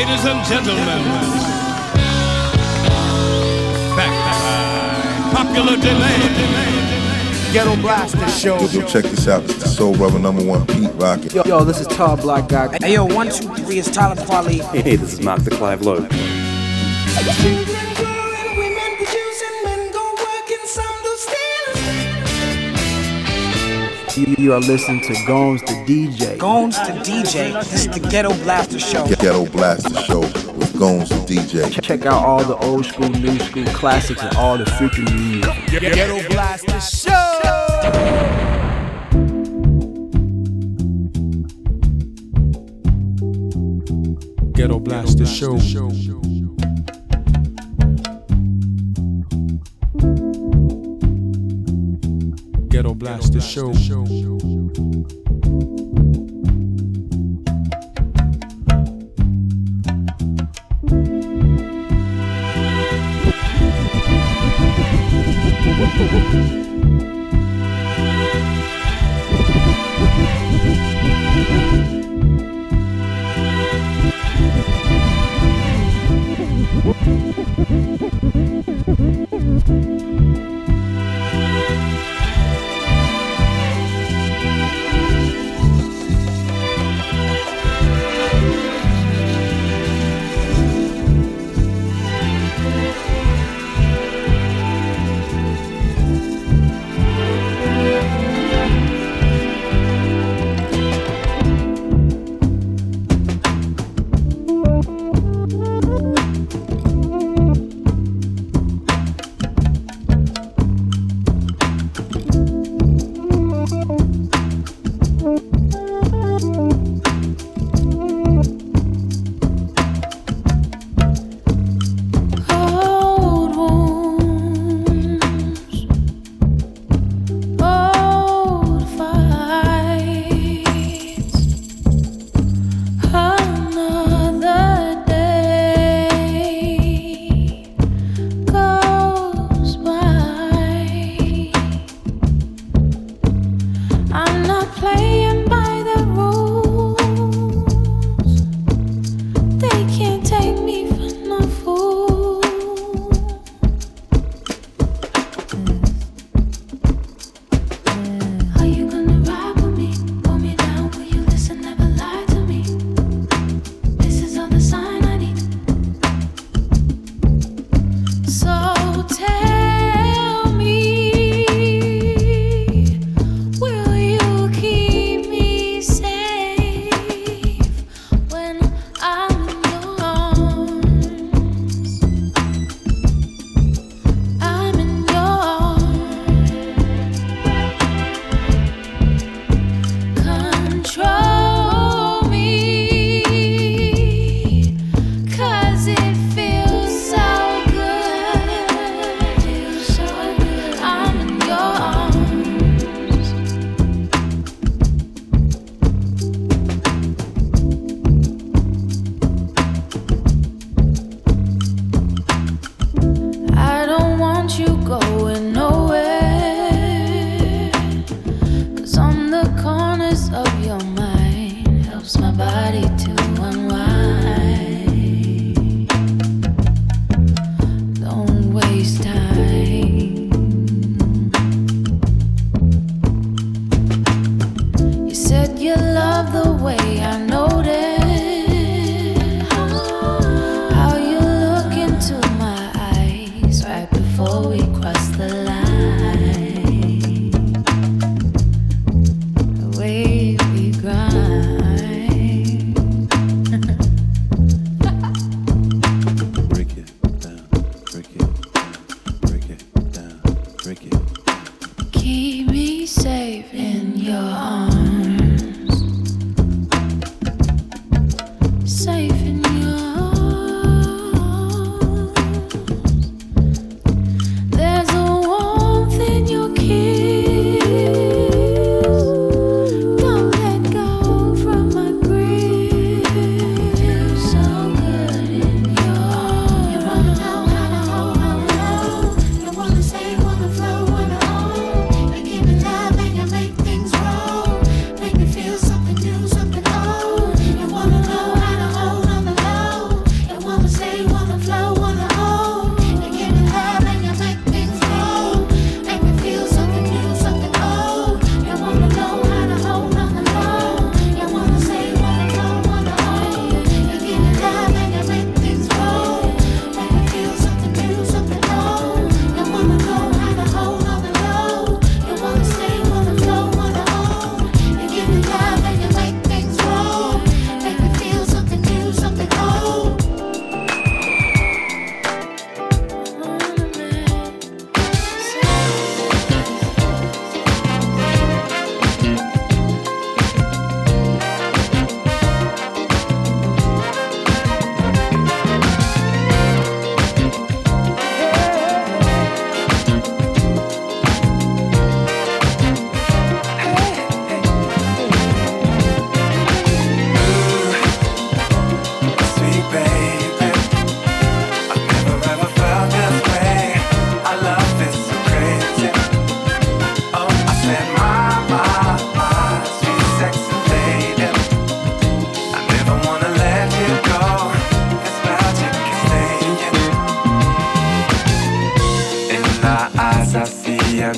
ladies and gentlemen, back by popular demand, Ghetto Blaster Show. Yo, check this out. This is the Soul Brother #1, Pete Rock. Yo, this is Tall Black Guy. Hey, yo, 1, 2, 3 is Tyler Folly. Hey, this is Mark the Clive Lowe. You are listening to Gones the DJ. Gones the DJ. This is the Ghetto Blaster Show. Ghetto Blaster Show with Gones the DJ. Check out all the old school, new school classics and all the freaking new music. Ghetto Blaster Show. Ghetto Blaster Show. Ghetto Blaster Show.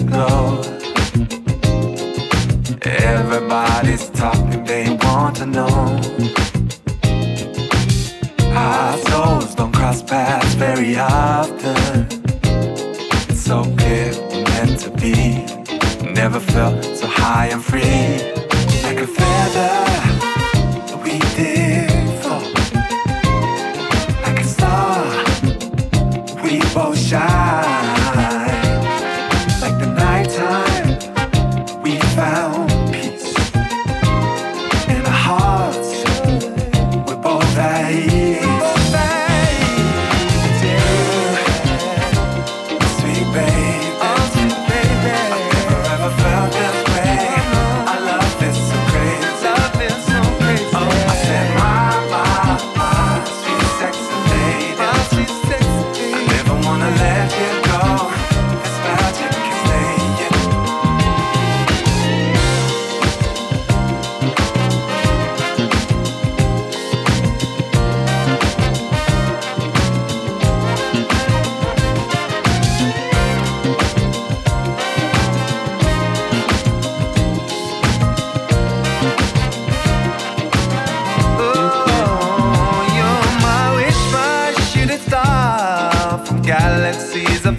glow. Everybody's talking, they want to know. Our souls don't cross paths very often. It's so clear we're meant to be. Never felt so high and free. Like a feather we did fall, like a star we both shine. Like the nighttime we found peace, and our hearts were both at ease.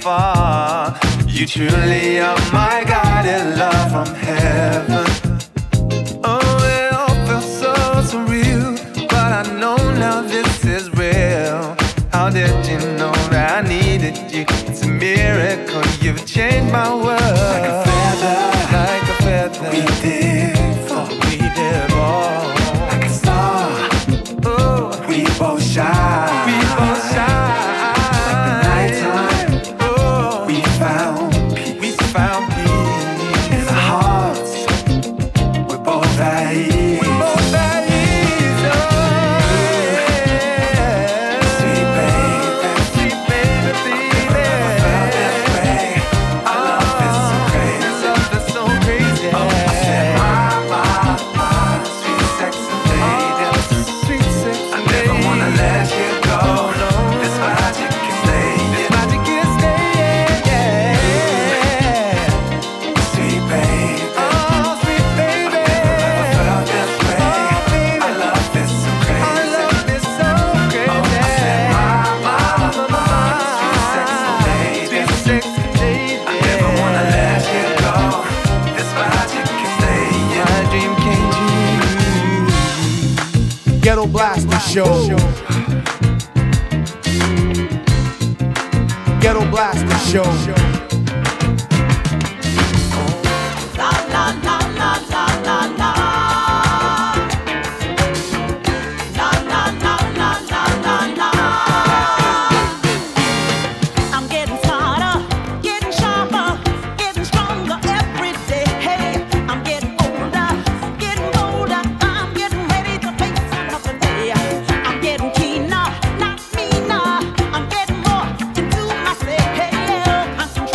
Far. You truly are my guiding love from heaven. Oh, it all feels so surreal, but I know now this is real. How did you know that I needed you? It's a miracle, you've changed my world. Like a feather, we did fall, we did fall. Like a star, oh, we both shine, we both shine. Ghetto Blaster Show. Ghetto Blaster Show. La la la la la la la. La la la la la la la. I'm getting smarter, getting sharper, getting stronger every day. Hey, I'm getting older, getting bolder. I'm getting ready to face something. I'm getting more into myself. I'm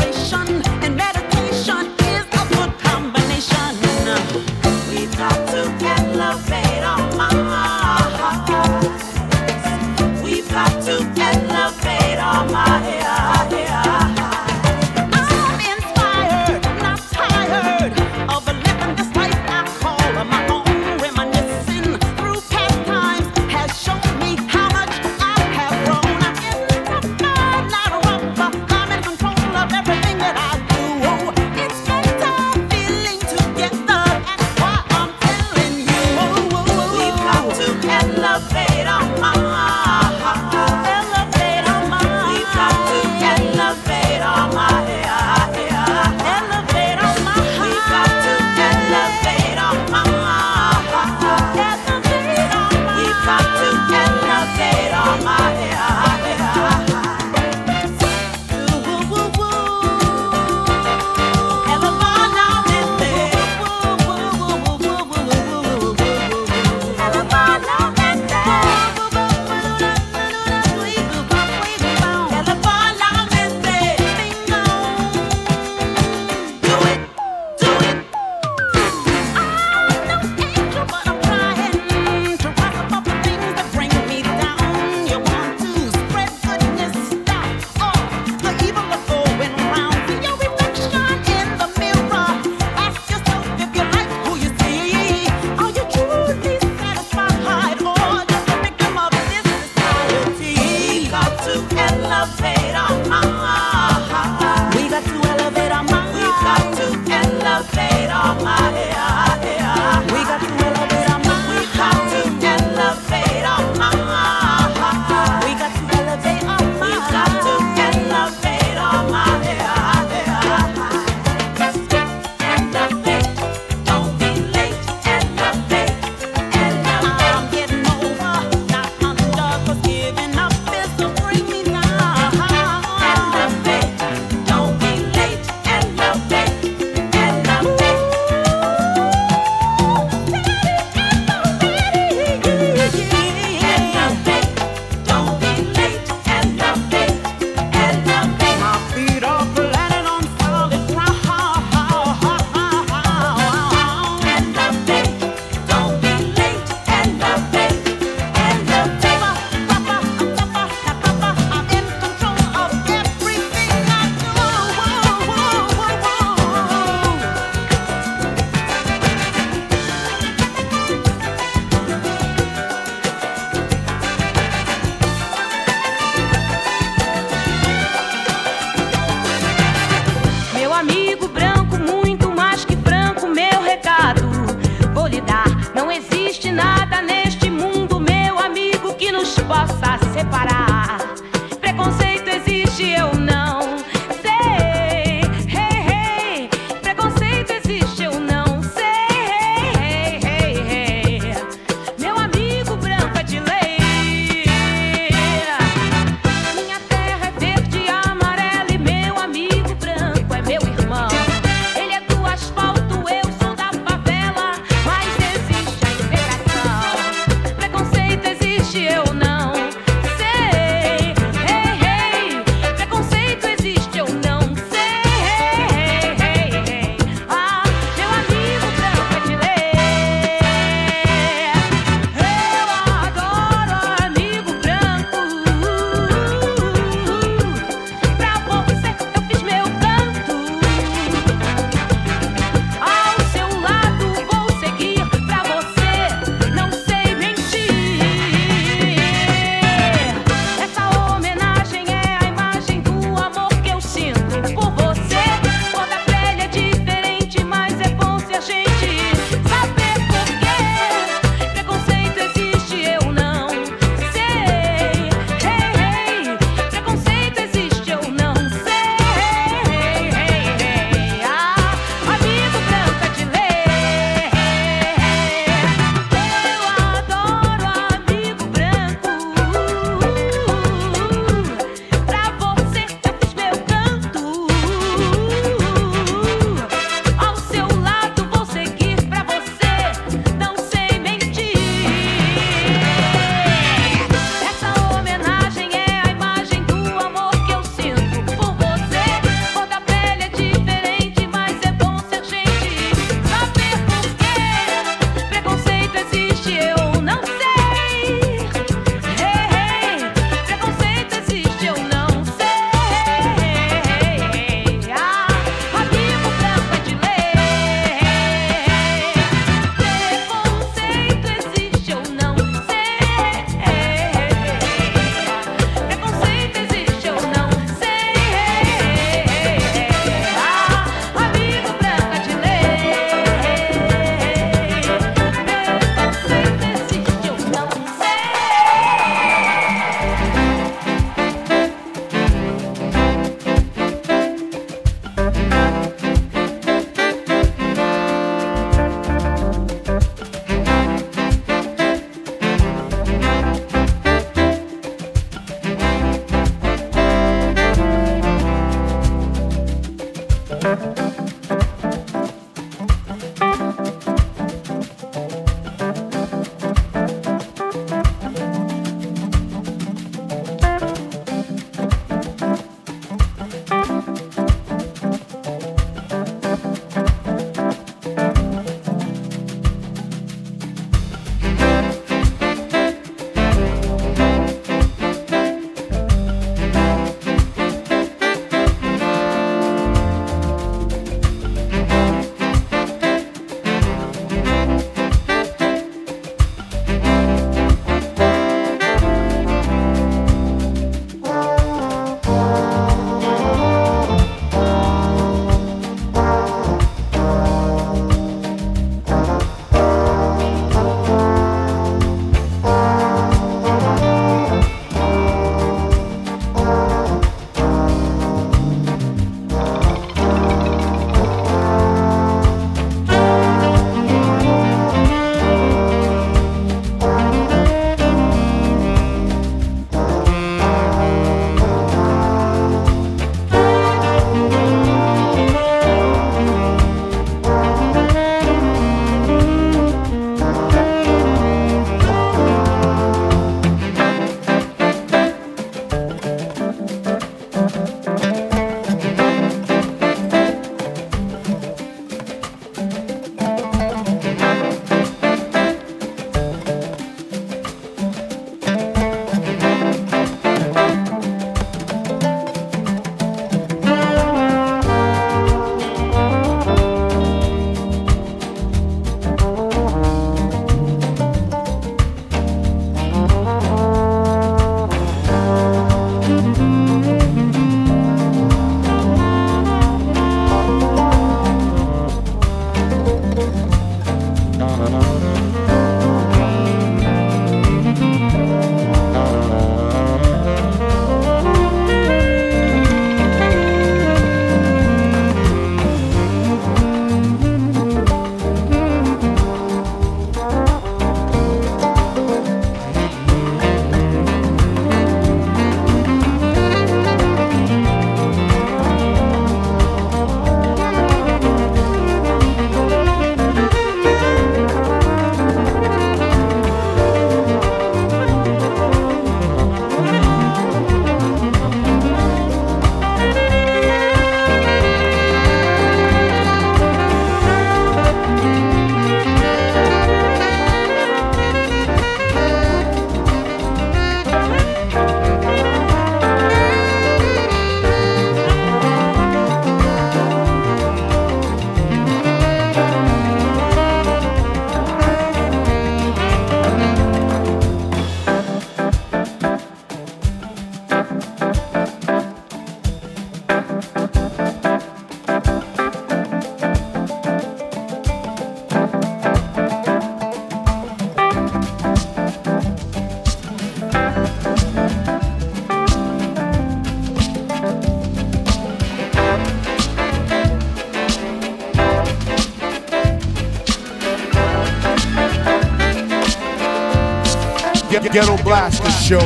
Ghetto Blaster Show.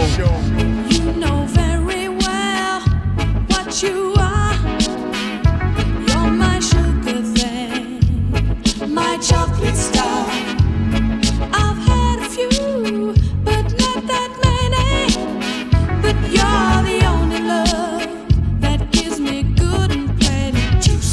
You know very well what you are. You're my sugar thing, my chocolate star. I've had a few, but not that many. But you're the only love that gives me good and plenty juice.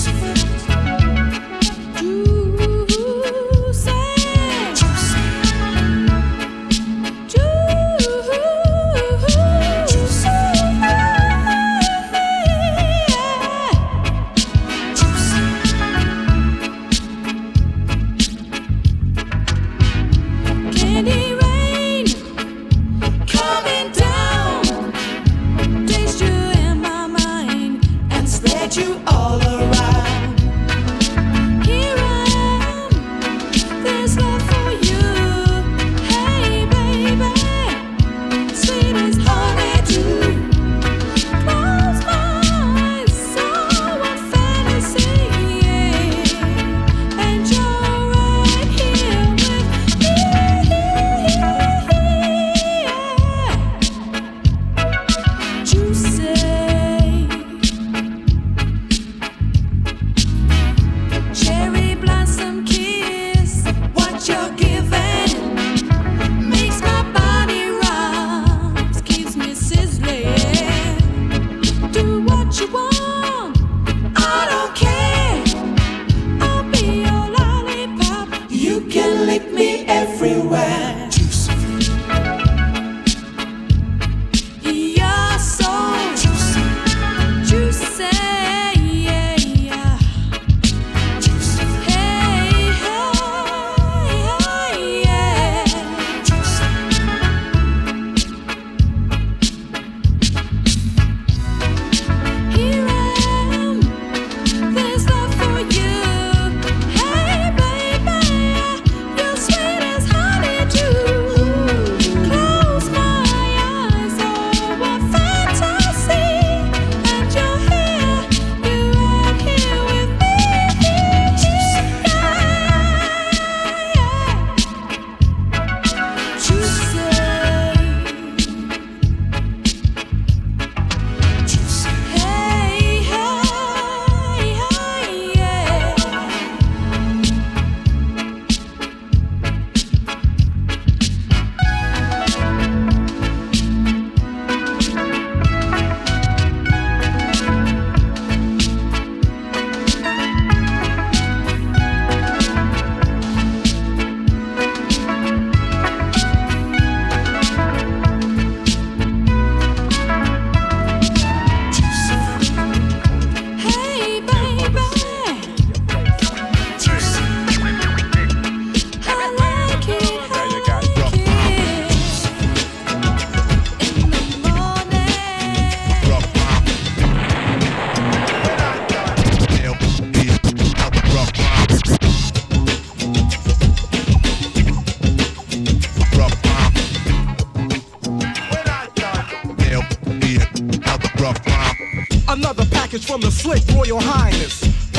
From the slick Royal Highness. Pay attention so you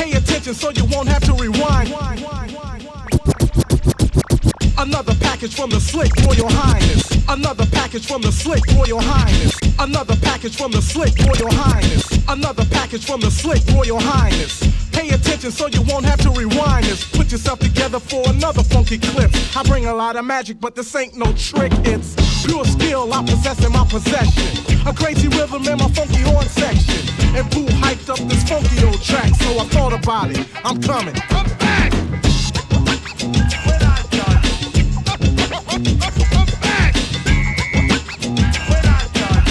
won't have to rewind. Another package from the slick Royal Highness. Another package from the slick Royal Highness. Another package from the slick Royal Highness. Another package from the slick Royal Highness. Pay attention so you won't have to rewind this. Put yourself together for another funky clip. I bring a lot of magic, but this ain't no trick. It's pure skill I possess in my possession. A crazy rhythm in my funky horn section. And Boo hyped up this funky old track, so I thought about it. I'm coming. Come back! When I done. Come back! When I done.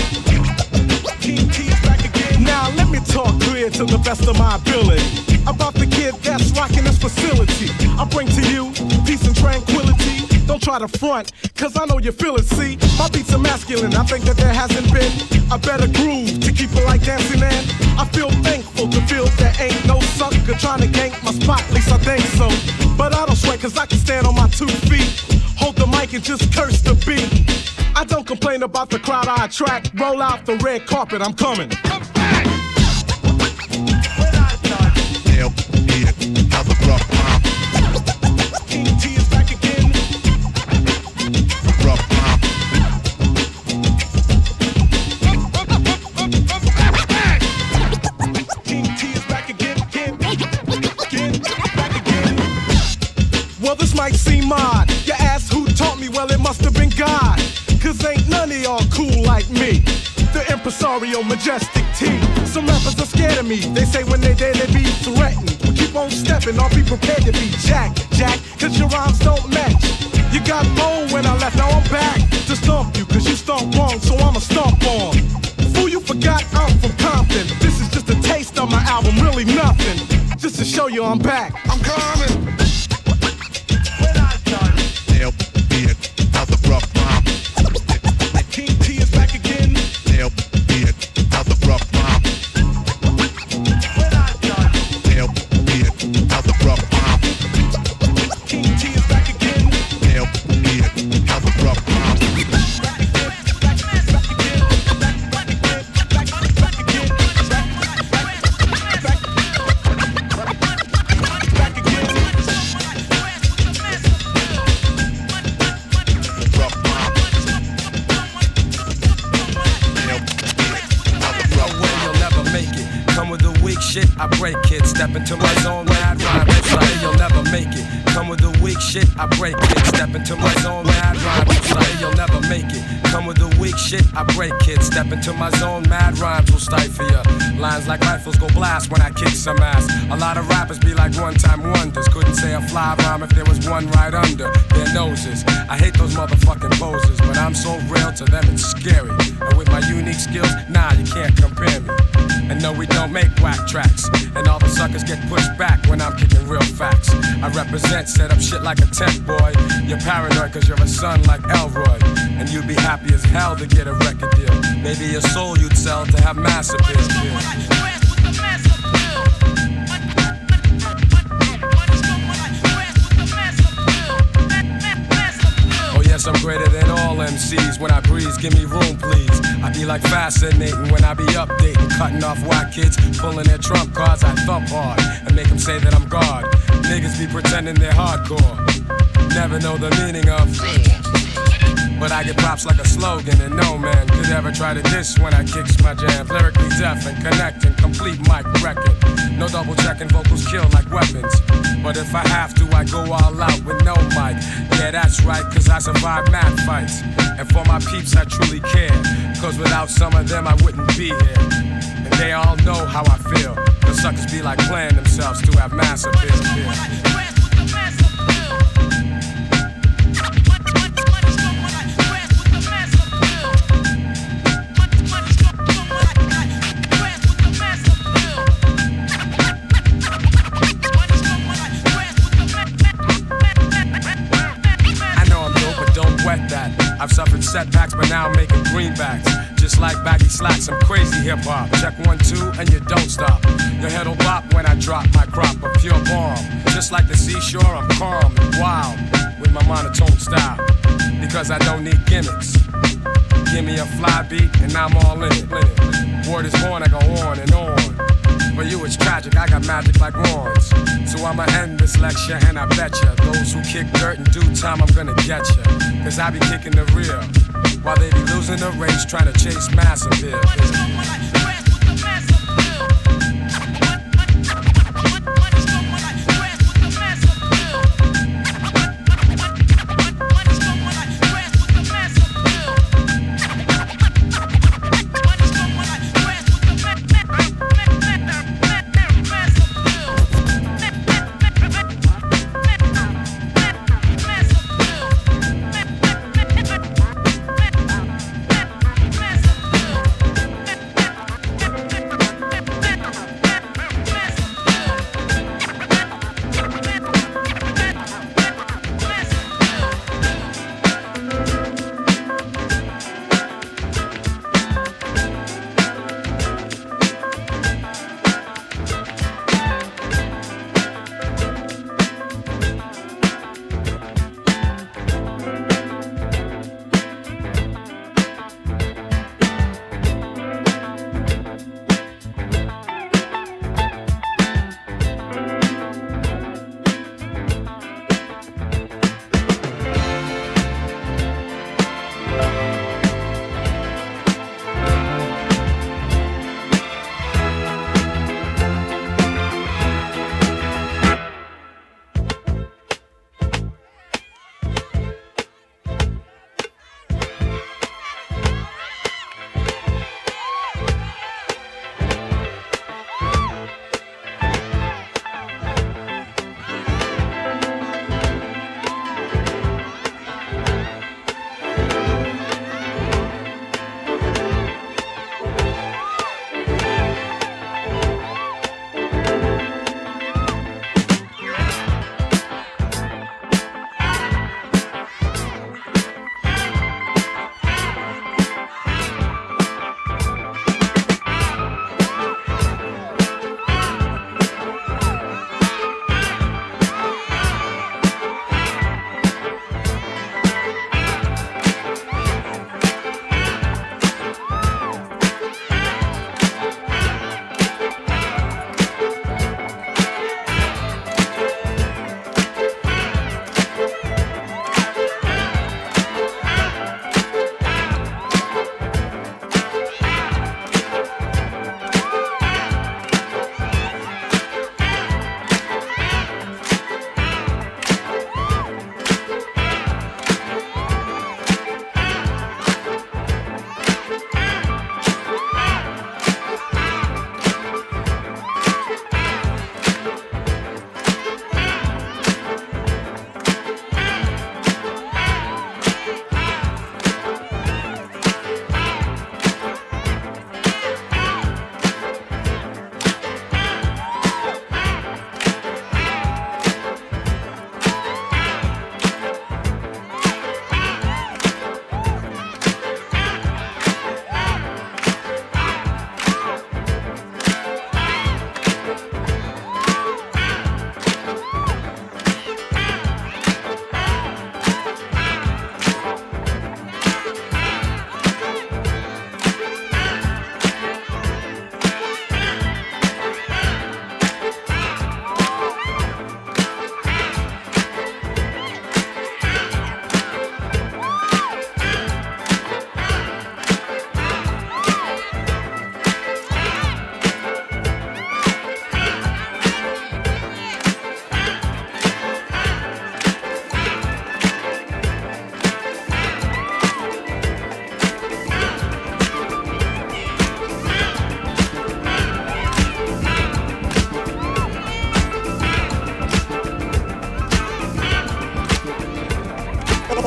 TT's back again. Now let me talk clear to the best of my ability about the kid that's rocking this facility. I bring to you peace and tranquility. Don't try to front, cause I know you feel it, see? My beats are masculine, I think that there hasn't been a better groove to keep it like Dancing Man. I feel thankful to feel there ain't no sucker trying to gank my spot, at least I think so. But I don't sweat, cause I can stand on my 2 feet. Hold the mic and just curse the beat. I don't complain about the crowd I attract. Roll out the red carpet, I'm coming. Come back! When I die, they'll be another rough bomb. King T is back again. Rough bomb. Presario, Majestic T. Some rappers are scared of me. They say when they're there, they be threatened. But keep on stepping, I'll be prepared to be Jack, cause your rhymes don't match. You got old when I left, now I'm back to stomp you, cause you stomp wrong, so I'ma stomp on. Fool, you forgot I'm from Compton. This is just a taste of my album, really nothing. Just to show you I'm back. I'm coming. When I done, they'll be it out the rough bomb. King T is back again. They'll be it out the rough bomb. When I done, they'll be it out the rough bomb. King T is back again. They'll be it out the rough bomb. I break it, step into my zone where I rhyme, it's like you'll never make it. Come with the weak shit, I break it, step into my zone where I rhyme, it's like you'll never make it. Come with the weak shit, I break it, step into my zone, mad rhymes will stifle ya. Lines like rifles go blast when I kick some ass. A lot of rappers be like one-time wonders, couldn't say a fly rhyme if there was one right under their noses. I hate those motherfucking poses, but I'm so real to them it's scary. And with my unique skills, nah, you can't compare me. And no, we don't make whack tracks. And all the suckers get pushed back when I'm kicking real facts. I represent, set up shit like a tent boy. You're paranoid cause you're a son like Elroy. And you'd be happy as hell to get a record deal. Maybe your soul you'd sell to have mass appeal. I'm greater than all MCs. When I breeze, give me room, please. I be like fascinating when I be updating, cutting off white kids, pulling their trump cards. I thump hard and make them say that I'm God. Niggas be pretending they're hardcore, never know the meaning of. But I get props like a slogan, and no man could ever try to diss when I kicks my jams. Lyrically deaf and connecting, complete mic record. No double checking, vocals kill like weapons. But if I have to, I go all out with no mic. Yeah, that's right, cause I survive mad fights. And for my peeps, I truly care. Cause without some of them, I wouldn't be here. And they all know how I feel. The suckers be like playing themselves to have mass appeal. I've suffered setbacks, but now I'm making greenbacks. Just like baggy slacks, I'm crazy hip-hop. Check 1, 2, and you don't stop. Your head'll bop when I drop my crop of pure bomb. Just like the seashore, I'm calm and wild with my monotone style, because I don't need gimmicks. Give me a fly beat, and I'm all in it. Word is born, I go on and on. For you, it's tragic, I got magic like wands. So I'ma end this lecture, and I betcha those who kick dirt in due time, I'm gonna get ya. Cause I be kicking the real, while they be losing the race, trying to chase mass appeal.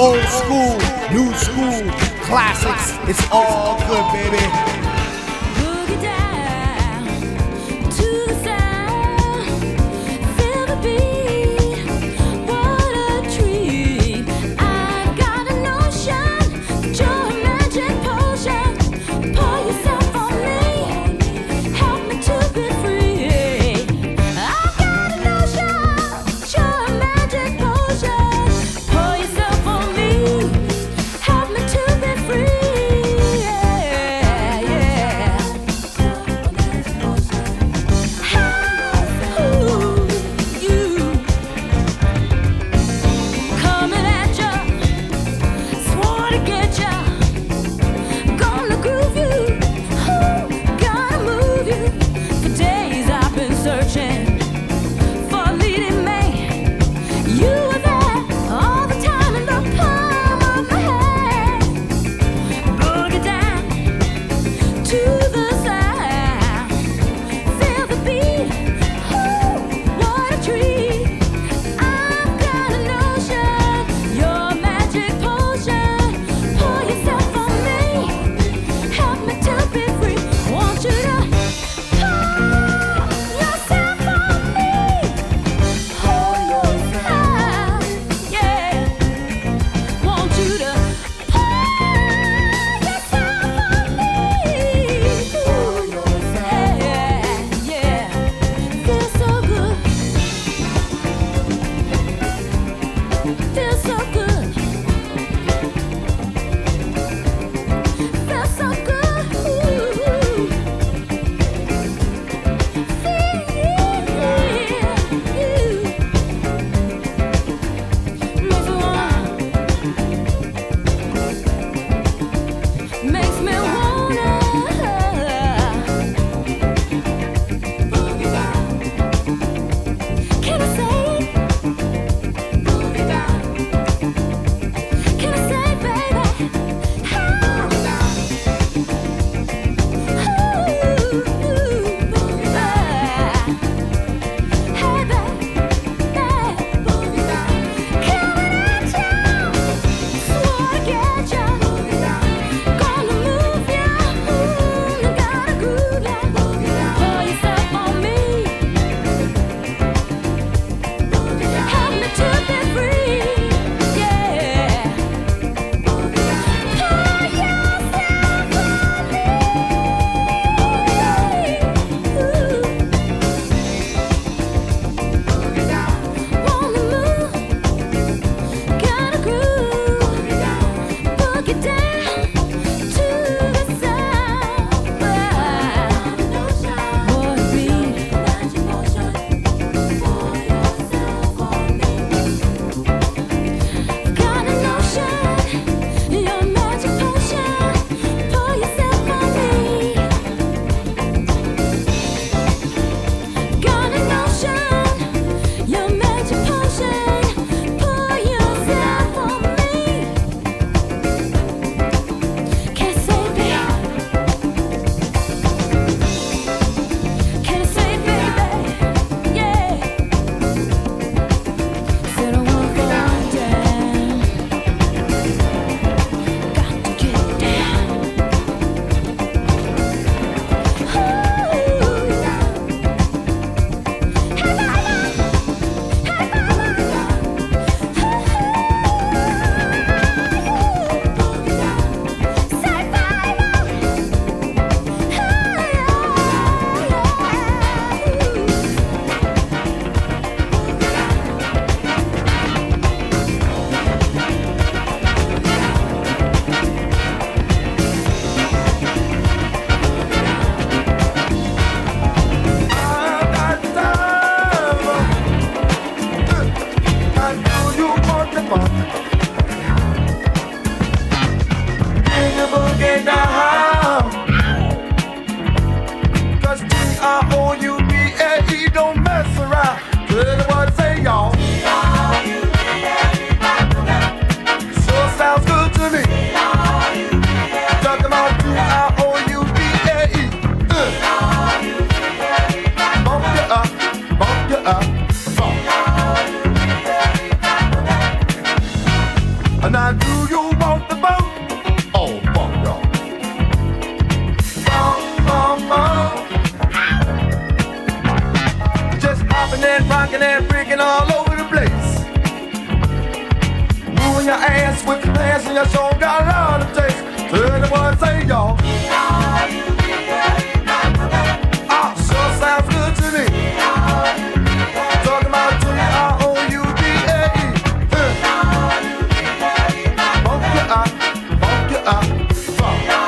old school, new school, classics. It's all good, baby. see a show got around the chase. To anyone say y'all, ah, sure sounds good to me. Talking about T-R-O-U-D-A-E. Bump your eye, bump your eye.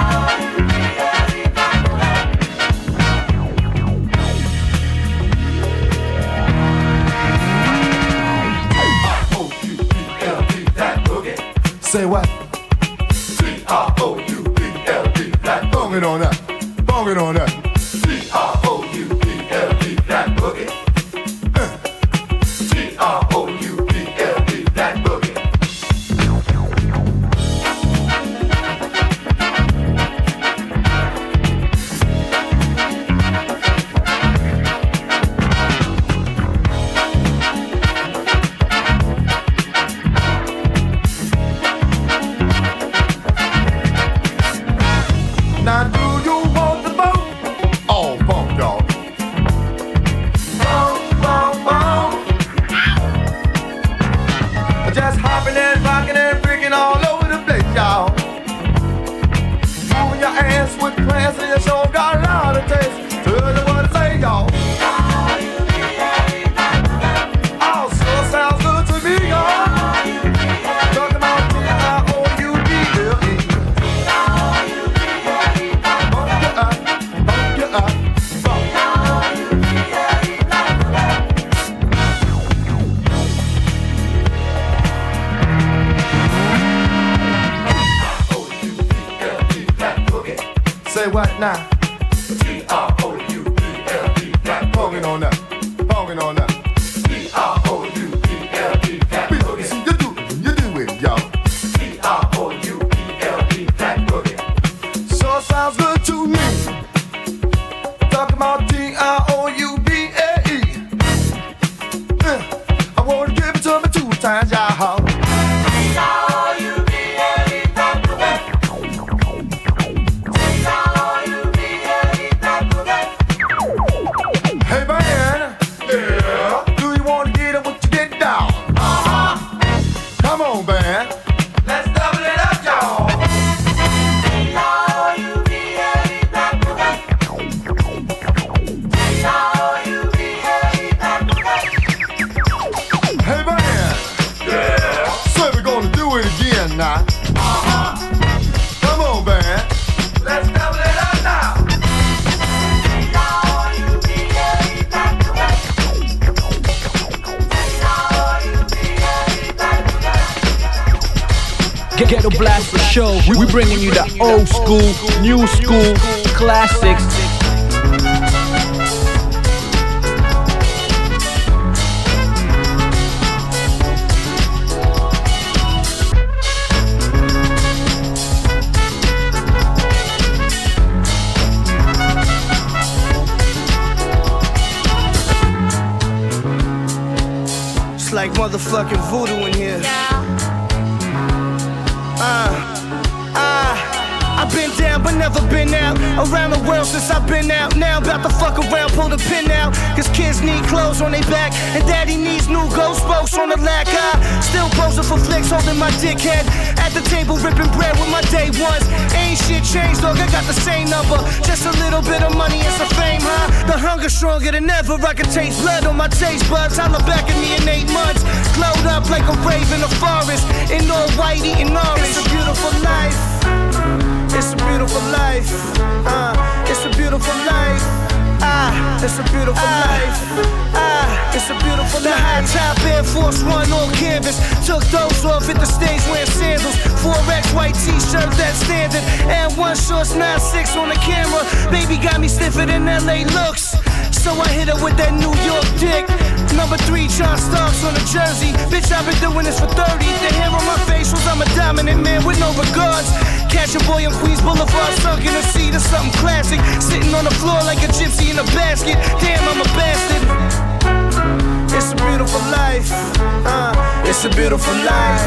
R-O-U-B-L-B, that boogie. Say what? T-R-O-U-B-L-B, that boogie. Bong it on that, bong it on that. T-R-O-U-B-L-B, black boogie. T-R-O-U-B-L-B, black boogie. Now do you want the boat? All bump, y'all. Just hopping and rocking and freaking all over the place, y'all. Moving your ass with class and your show got a lot of taste. To the one to say, y'all. Oh, sure sounds good to me, y'all. Talking about T-R-O-U-D-L-E. Bump your eye, bump your eye, bump. T-R-O-U-B-L-B, black boogie. Say what now? T-R-O-U-B-L-B, black Bonging boogie. on that, bonging on that. T-R-O-U-B-L-B, black boogie. You do it, y'all. T-R-O-U-B-L-B, black boogie. Sure sounds good to me. Talking about T-R-O-U-B-A-E. I want to give it to me two times, y'all. Hey man, yeah. Do you want to get it what you get down? Come on, man. Let's double it up, y'all. Hey man, yeah. So we're gonna do it again now. Come on, man. Let's double it up now. Ghetto Blaster Show. We bringing you the old school, new school classics. It's like motherfucking voodoo in here. I've been down but never been out. Around the world since I've been out. Now I'm about to fuck around, pull the pin out. Cause kids need clothes on their back, and daddy needs new ghost spokes on the lack. I still posing for flicks, holding my dickhead at the table, ripping bread with my day ones. Ain't shit changed, dog, I got the same number. Just a little bit of money and some fame, huh? The hunger stronger than ever, I can taste blood on my taste buds. I look back at me in 8 months, glowed up like a rave in the forest, in all white eating orange. It's a beautiful life. It's a beautiful life, it's a beautiful life, it's a beautiful life, it's a beautiful life. The high top Air Force One on canvas, took those off at the stage wearing sandals, 4X white t-shirt, that's standard, and one shorts, 9'6" on the camera, baby got me stiffer than LA looks, so I hit her with that New York dick. Number 3, John Starks on the jersey. Bitch, I've been doing this for 30. The hair on my face was I'm a dominant man with no regards. Catch a boy on Queens Boulevard, sunk in a seat of something classic. Sitting on the floor like a gypsy in a basket. Damn, I'm a bastard. It's a beautiful life. It's a beautiful life.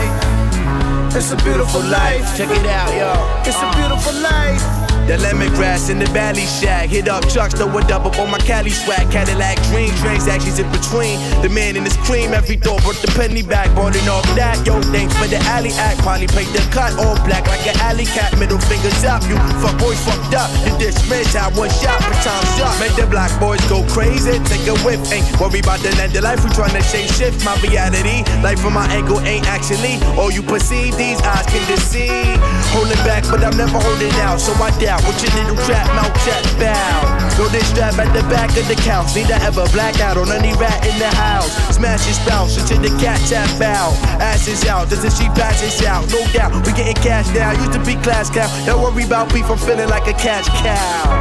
It's a beautiful life. Check it out, yo. It's a beautiful life. The lemon grass. ass in the valley shack. Hit up trucks, throw a dub up on my Cali swag. Cadillac dream, transactions in between. The man in his cream, every door brought the penny back. Bought it off that, yo, thanks for the alley act. Probably paid the cut, all black like an alley cat. Middle fingers up, you fuck boys fucked up. Did this rich, I one shot, but time's up. Make the black boys go crazy, take a whiff. Ain't worry about the land of life, we tryna change shift. My reality, life on my ankle ain't actually all you perceive, these eyes can deceive. Holding back, but I'm never holding out, so I doubt what your little trap mouth chat bow. Throw this strap at the back of the couch, need to ever black out on any rat in the house. Smash his spouse until the cat tap out. Ass is out, doesn't she pass us out? No doubt, we getting cash now, used to be class cow. Don't worry about beef, I'm feeling like a cash cow.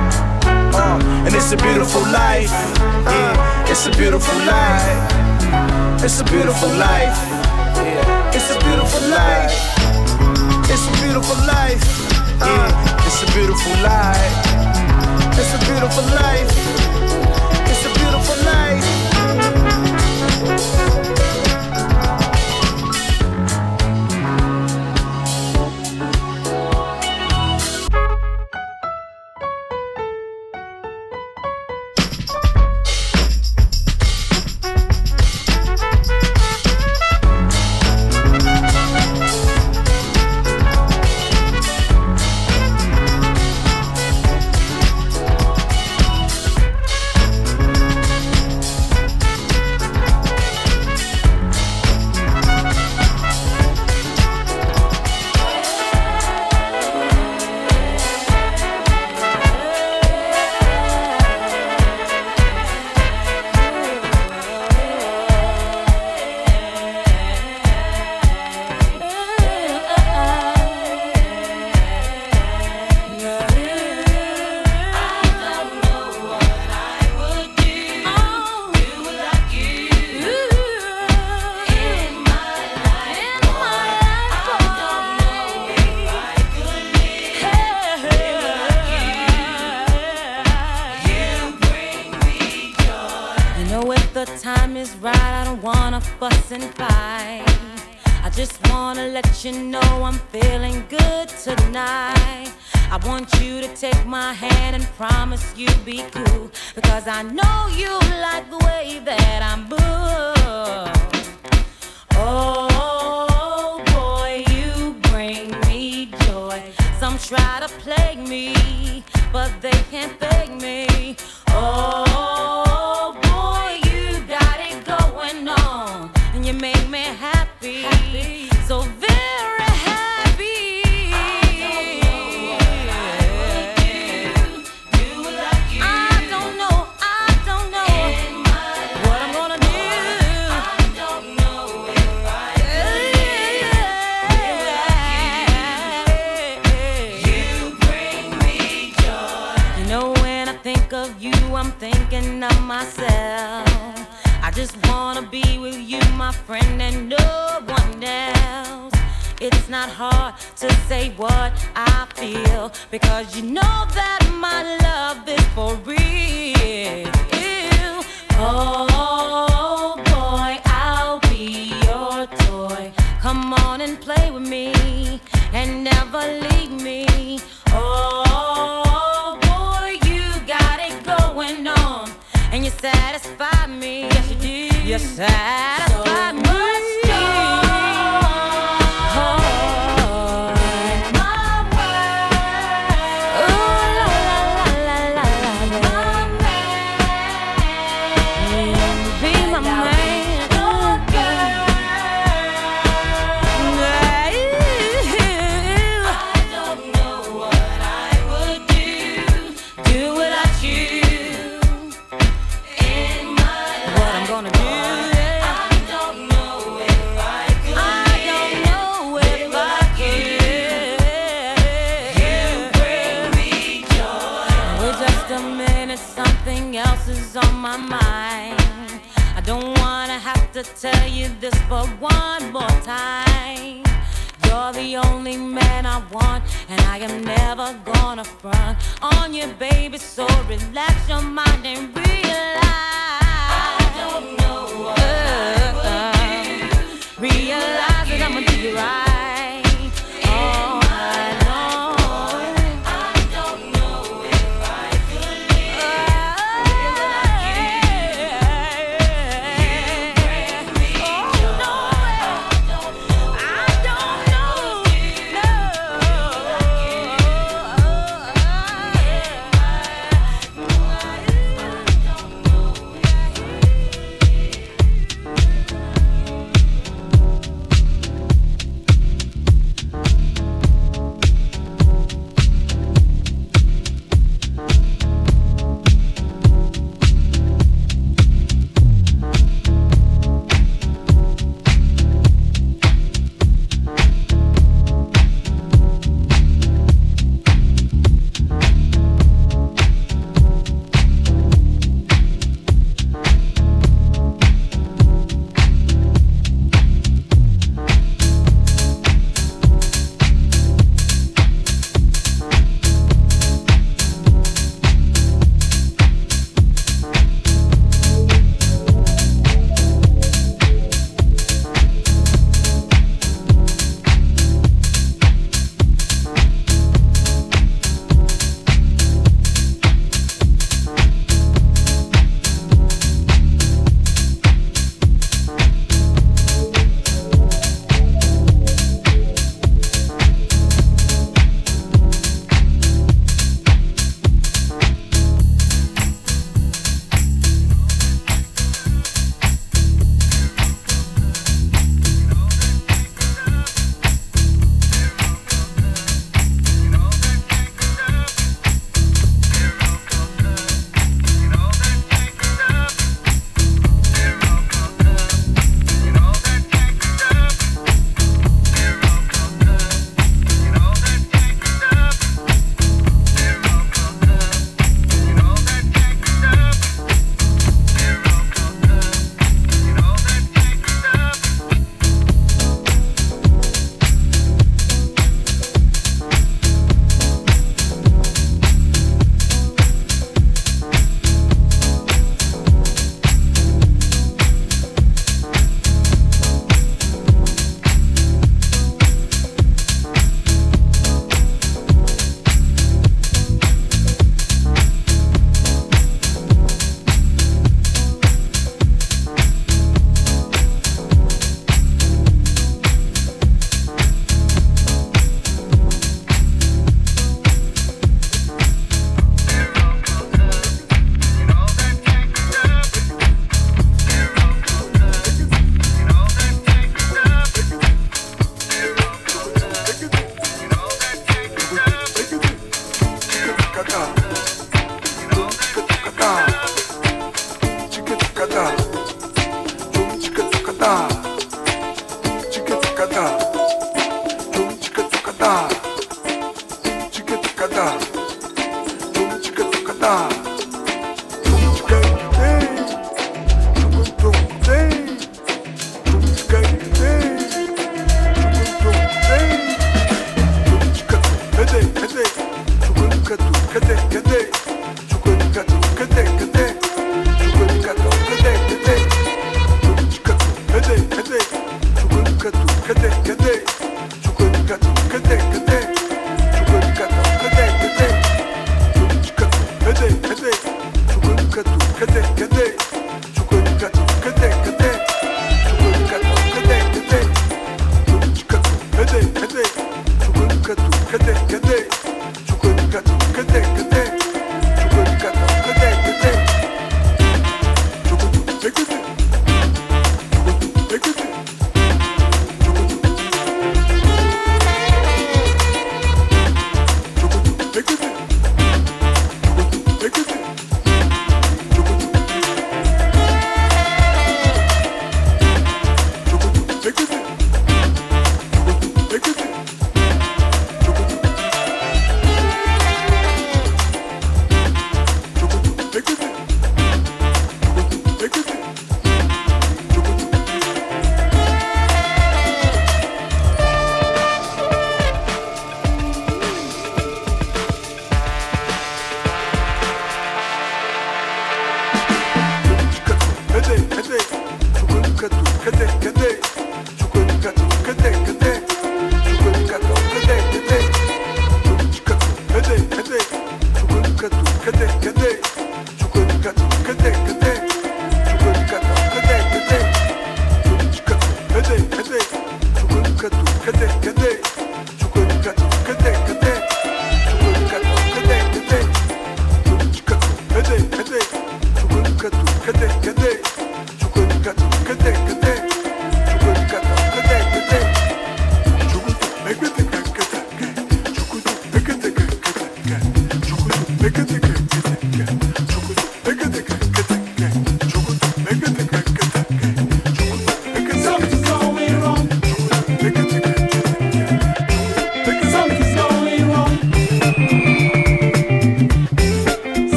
And it's a beautiful life, yeah. It's a beautiful life. It's a beautiful life, yeah. It's a beautiful life. It's a beautiful life, yeah. It's a beautiful life. It's a beautiful life. It's a beautiful life.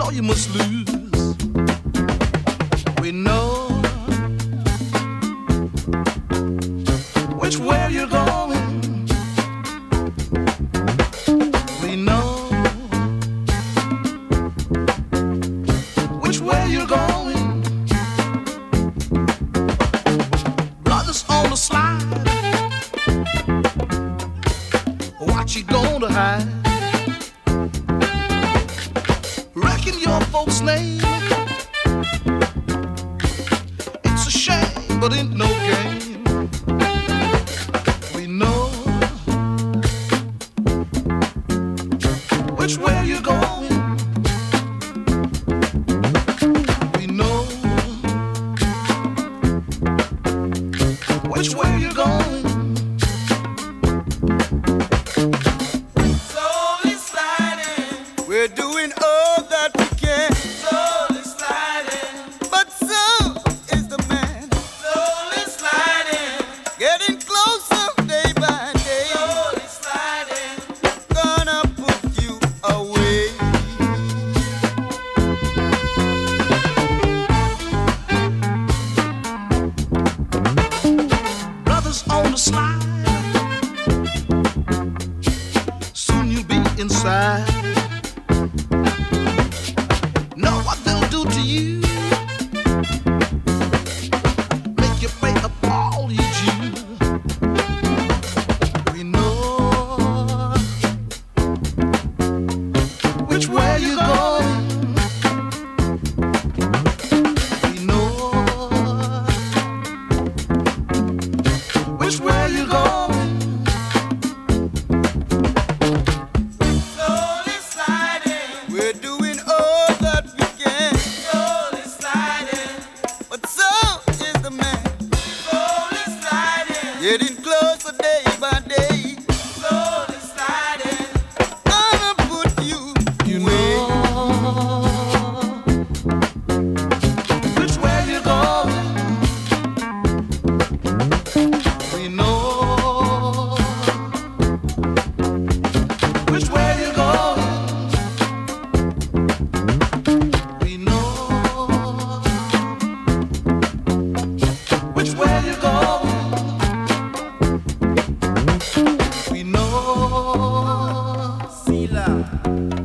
and all you must lose. We know which way you're going. We know which way you're going. Brothers on the slide, what you gonna hide? Name. It's a shame, but ain't no game. We know which way you're going. We know which way you're going. Slowly sliding, we're doing all that we can. We know.